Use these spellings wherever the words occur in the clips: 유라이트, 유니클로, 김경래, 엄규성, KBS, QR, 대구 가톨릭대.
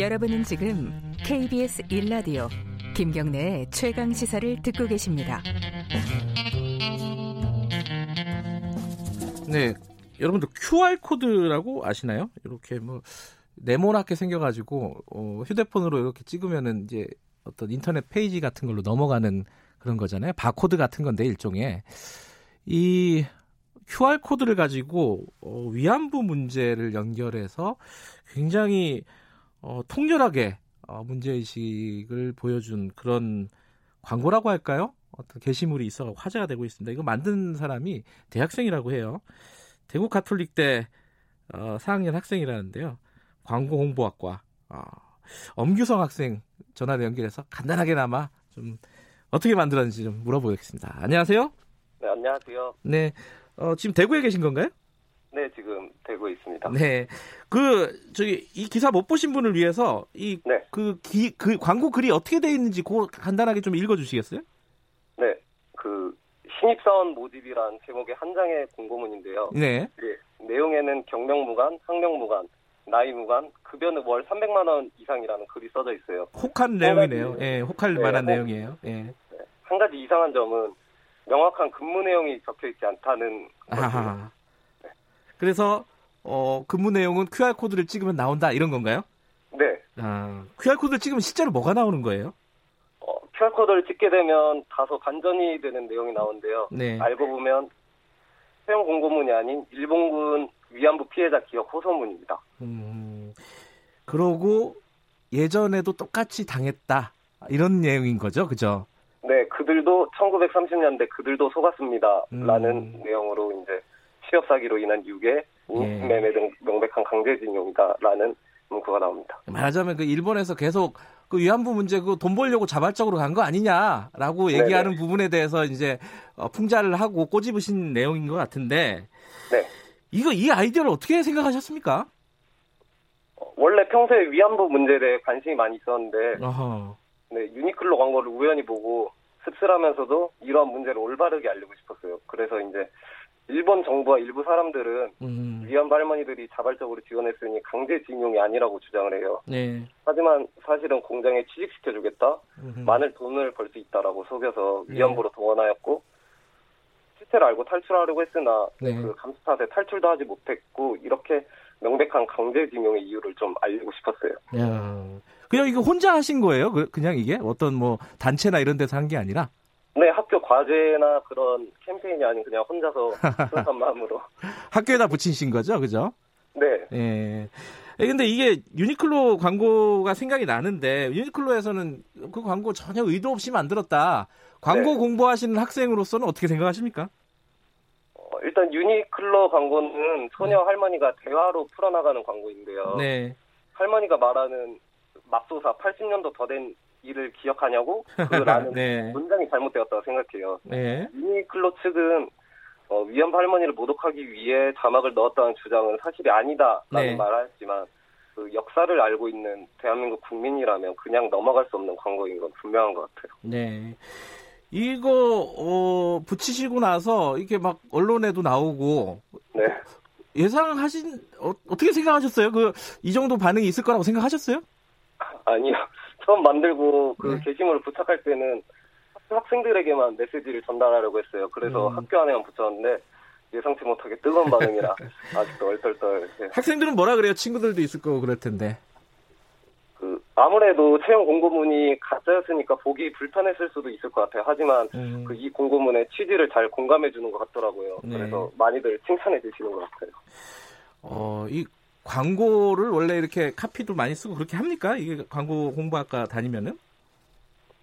여러분은 지금 KBS 1라디오 김경래의 최강 시사를 듣고 계십니다. 네, 여러분들 QR코드라고 아시나요? 이렇게 뭐 네모나게 생겨가지고 휴대폰으로 이렇게 찍으면은 이제 어떤 인터넷 페이지 같은 걸로 넘어가는 그런 거잖아요. 바코드 같은 건데 일종의 이 QR코드를 가지고 위안부 문제를 연결해서 굉장히 통렬하게 문제의식을 보여준 그런 광고라고 할까요? 어떤 게시물이 있어 화제가 되고 있습니다. 이거 만든 사람이 대학생이라고 해요. 대구 가톨릭대 4학년 학생이라는데요. 광고홍보학과 엄규성 학생 전화를 연결해서 간단하게나마 좀 어떻게 만들었는지 좀 물어보겠습니다. 안녕하세요. 네, 안녕하세요. 네, 지금 대구에 계신 건가요? 네, 지금 대구에 있습니다. 네, 이 기사 못 보신 분을 위해서 그 광고 글이 어떻게 돼 있는지 그거 간단하게 좀 읽어주시겠어요? 네, 신입사원 모집이란 제목의 한 장의 공고문인데요. 네. 예, 내용에는 경력 무관, 학력 무관, 나이 무관, 급여는 월 300만 원 이상이라는 글이 써져 있어요. 혹한 내용이네요. 예, 혹할 만한 내용이에요. 예. 한 가지 이상한 점은 명확한 근무 내용이 적혀 있지 않다는 거죠. 네. 그래서 근무 내용은 QR 코드를 찍으면 나온다 이런 건가요? 네. 아, QR 코드를 찍으면 실제로 뭐가 나오는 거예요? QR 코드를 찍게 되면 다소 반전이 되는 내용이 나오는데요. 네. 알고 보면 수용 공고문이 아닌 일본군 위안부 피해자 기억 호소문입니다. 그러고 예전에도 똑같이 당했다 이런 내용인 거죠, 그죠? 네, 그들도 1930년대 그들도 속았습니다라는 내용으로 이제 취업 사기로 인한 유괴, 인신매매 등 명백한 강제징용이다라는 문구가 나옵니다. 말하자면 일본에서 계속 위안부 문제 돈 벌려고 자발적으로 간 거 아니냐라고 얘기하는 부분에 대해서 이제 풍자를 하고 꼬집으신 내용인 것 같은데, 네. 이 아이디어를 어떻게 생각하셨습니까? 원래 평소에 위안부 문제에 대해 관심이 많이 있었는데, 네, 유니클로 광고를 우연히 보고 씁쓸하면서도 이러한 문제를 올바르게 알리고 싶었어요. 그래서 이제 일본 정부와 일부 사람들은 위안부 할머니들이 자발적으로 지원했으니 강제징용이 아니라고 주장을 해요. 네. 하지만 사실은 공장에 취직시켜주겠다, 많은 돈을 벌 수 있다라고 속여서 위안부로 동원하였고 실체를 알고 탈출하려고 했으나 그 감시 탓에 탈출도 하지 못했고 이렇게 명백한 강제징용의 이유를 좀 알리고 싶었어요. 야. 그냥 이거 혼자 하신 거예요? 그냥 이게 어떤 뭐 단체나 이런 데서 한 게 아니라? 네, 학교 과제나 그런 캠페인이 아닌 그냥 혼자서 순한 마음으로 학교에다 붙이신 거죠, 그죠? 네. 예. 근데 이게 유니클로 광고가 생각이 나는데 유니클로에서는 그 광고 전혀 의도 없이 만들었다. 광고 공부하시는 학생으로서는 어떻게 생각하십니까? 일단 유니클로 광고는 소녀 할머니가 대화로 풀어나가는 광고인데요. 네. 할머니가 말하는 맙소사 80년도 더 된 일을 기억하냐고 그라는 네. 문장이 잘못되었다고 생각해요. 네. 유니클로 측은 위안부 할머니를 모독하기 위해 자막을 넣었다는 주장은 사실이 아니다라는 말을 했지만 그 역사를 알고 있는 대한민국 국민이라면 그냥 넘어갈 수 없는 광고인 건 분명한 것 같아요. 네. 이거 붙이시고 나서 이게 막 언론에도 나오고 네. 예상하신 어떻게 생각하셨어요? 이 정도 반응이 있을 거라고 생각하셨어요? 아니요. 처음 만들고 게시물을 부착할 때는 학생들에게만 메시지를 전달하려고 했어요. 그래서 학교 안에만 붙였는데 예상치 못하게 뜨거운 반응이라 아직도 얼떨떨. 네. 학생들은 뭐라 그래요? 친구들도 있을 거고 그럴 텐데. 아무래도 채용 공고문이 가짜였으니까 보기 불편했을 수도 있을 것 같아요. 하지만 이 공고문의 취지를 잘 공감해 주는 것 같더라고요. 네. 그래서 많이들 칭찬해 주시는 것 같아요. 이 광고를 원래 이렇게 카피도 많이 쓰고 그렇게 합니까? 이게 광고 공부학과 다니면은?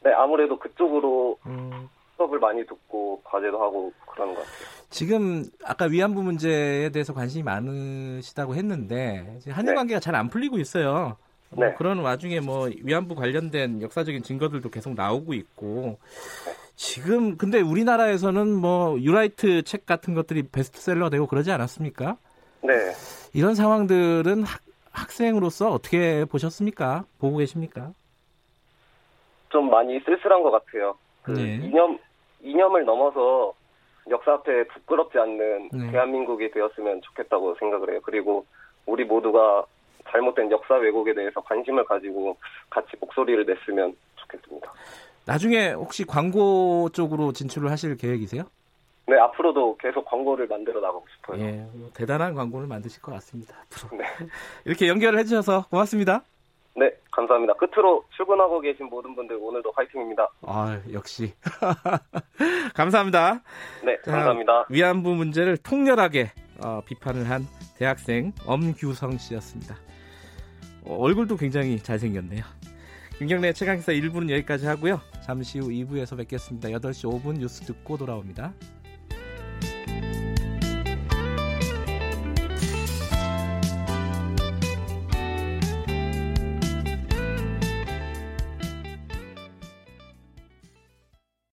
네, 아무래도 그쪽으로 수업을 많이 듣고 과제도 하고 그런 것 같아요. 지금 아까 위안부 문제에 대해서 관심이 많으시다고 했는데 한일 관계가 잘 안 풀리고 있어요. 네. 그런 와중에 위안부 관련된 역사적인 증거들도 계속 나오고 있고 지금 근데 우리나라에서는 유라이트 책 같은 것들이 베스트셀러 되고 그러지 않았습니까? 네. 이런 상황들은 학생으로서 어떻게 보셨습니까? 보고 계십니까? 좀 많이 쓸쓸한 것 같아요. 이념을 넘어서 역사 앞에 부끄럽지 않는 대한민국이 되었으면 좋겠다고 생각을 해요. 그리고 우리 모두가 잘못된 역사 왜곡에 대해서 관심을 가지고 같이 목소리를 냈으면 좋겠습니다. 나중에 혹시 광고 쪽으로 진출을 하실 계획이세요? 네, 앞으로도 계속 광고를 만들어 나가고 싶어요. 예, 대단한 광고를 만드실 것 같습니다. 앞으로. 네. 이렇게 연결을 해주셔서 고맙습니다. 네, 감사합니다. 끝으로 출근하고 계신 모든 분들 오늘도 화이팅입니다. 아, 역시. 감사합니다. 네, 감사합니다. 위안부 문제를 통렬하게 비판을 한 대학생 엄규성 씨였습니다. 얼굴도 굉장히 잘생겼네요. 김경래 최강시사 1부는 여기까지 하고요. 잠시 후 2부에서 뵙겠습니다. 8시 5분 뉴스 듣고 돌아옵니다.